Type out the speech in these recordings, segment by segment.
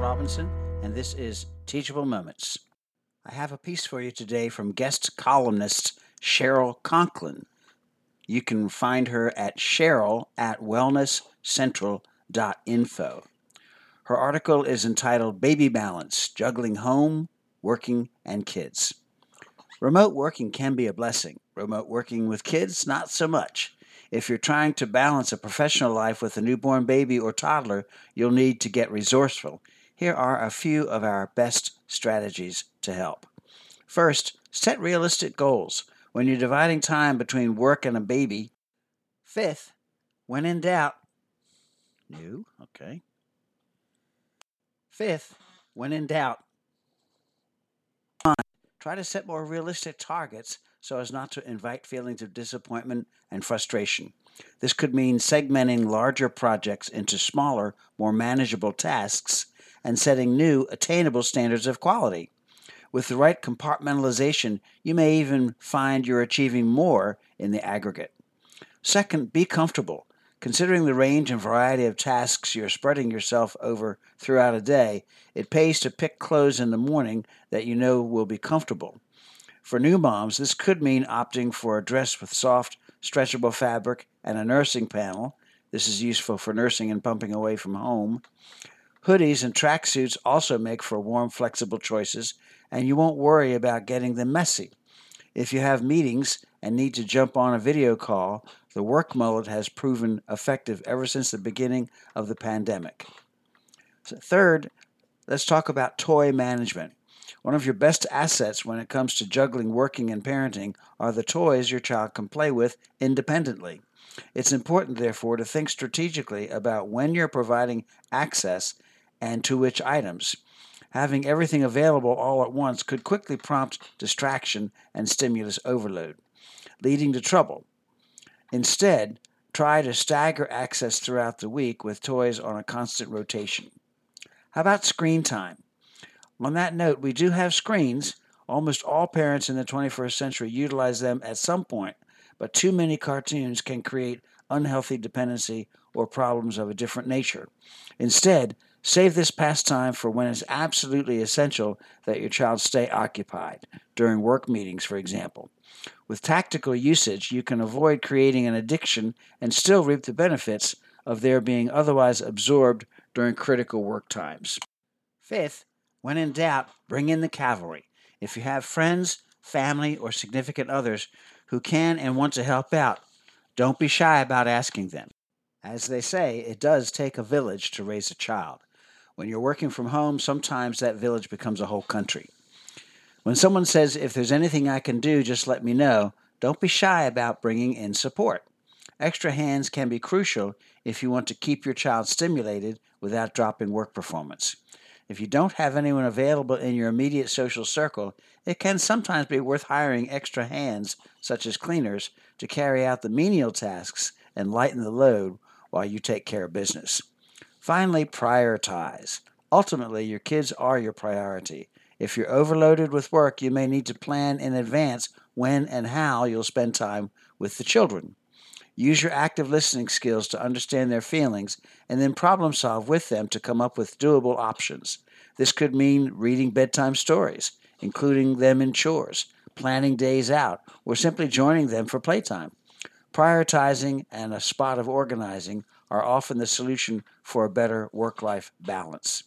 Robinson, and this is Teachable Moments. I have a piece for you today from guest columnist Cheryl Conklin. You can find her at cheryl@wellnesscentral.info. Her article is entitled Baby Balance: Juggling Home, Working and Kids. Remote working can be a blessing. Remote working with kids, not so much. If you're trying to balance a professional life with a newborn baby or toddler, you'll need to get resourceful. Here are a few of our best strategies to help. First, set realistic goals when you're dividing time between work and a baby. Fifth, when in doubt, try to set more realistic targets so as not to invite feelings of disappointment and frustration. This could mean segmenting larger projects into smaller, more manageable tasks and setting new, attainable standards of quality. With the right compartmentalization, you may even find you're achieving more in the aggregate. Second, be comfortable. Considering the range and variety of tasks you're spreading yourself over throughout a day, it pays to pick clothes in the morning that you know will be comfortable. For new moms, this could mean opting for a dress with soft, stretchable fabric and a nursing panel. This is useful for nursing and pumping away from home. Hoodies and tracksuits also make for warm, flexible choices, and you won't worry about getting them messy. If you have meetings and need to jump on a video call, the work mullet has proven effective ever since the beginning of the pandemic. So third, let's talk about toy management. One of your best assets when it comes to juggling working and parenting are the toys your child can play with independently. It's important, therefore, to think strategically about when you're providing access and to which items. Having everything available all at once could quickly prompt distraction and stimulus overload, leading to trouble. Instead, try to stagger access throughout the week with toys on a constant rotation. How about screen time? On that note, we do have screens. Almost all parents in the 21st century utilize them at some point, but too many cartoons can create unhealthy dependency or problems of a different nature. Instead, save this pastime for when it's absolutely essential that your child stay occupied, during work meetings, for example. With tactical usage, you can avoid creating an addiction and still reap the benefits of their being otherwise absorbed during critical work times. Fifth, when in doubt, bring in the cavalry. If you have friends, family, or significant others who can and want to help out, don't be shy about asking them. As they say, it does take a village to raise a child. When you're working from home, sometimes that village becomes a whole country. When someone says, if there's anything I can do, just let me know, don't be shy about bringing in support. Extra hands can be crucial if you want to keep your child stimulated without dropping work performance. If you don't have anyone available in your immediate social circle, it can sometimes be worth hiring extra hands, such as cleaners, to carry out the menial tasks and lighten the load while you take care of business. Finally, prioritize. Ultimately, your kids are your priority. If you're overloaded with work, you may need to plan in advance when and how you'll spend time with the children. Use your active listening skills to understand their feelings and then problem solve with them to come up with doable options. This could mean reading bedtime stories, including them in chores, planning days out, or simply joining them for playtime. Prioritizing and a spot of organizing are often the solution for a better work-life balance.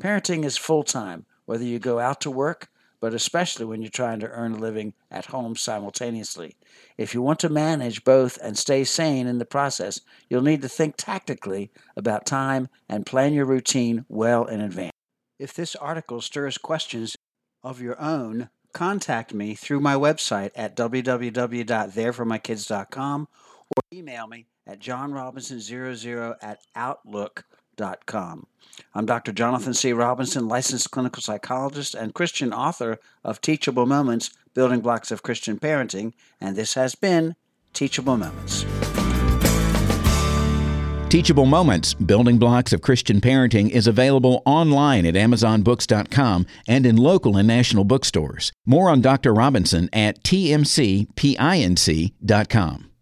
Parenting is full-time, whether you go out to work, but especially when you're trying to earn a living at home simultaneously. If you want to manage both and stay sane in the process, you'll need to think tactically about time and plan your routine well in advance. If this article stirs questions of your own, contact me through my website at www.thereformykids.com or email me at johnrobinson00@outlook.com. I'm Dr. Jonathan C. Robinson, licensed clinical psychologist and Christian author of Teachable Moments, Building Blocks of Christian Parenting, and this has been Teachable Moments. Teachable Moments, Building Blocks of Christian Parenting is available online at AmazonBooks.com and in local and national bookstores. More on Dr. Robinson at TMCPINC.com.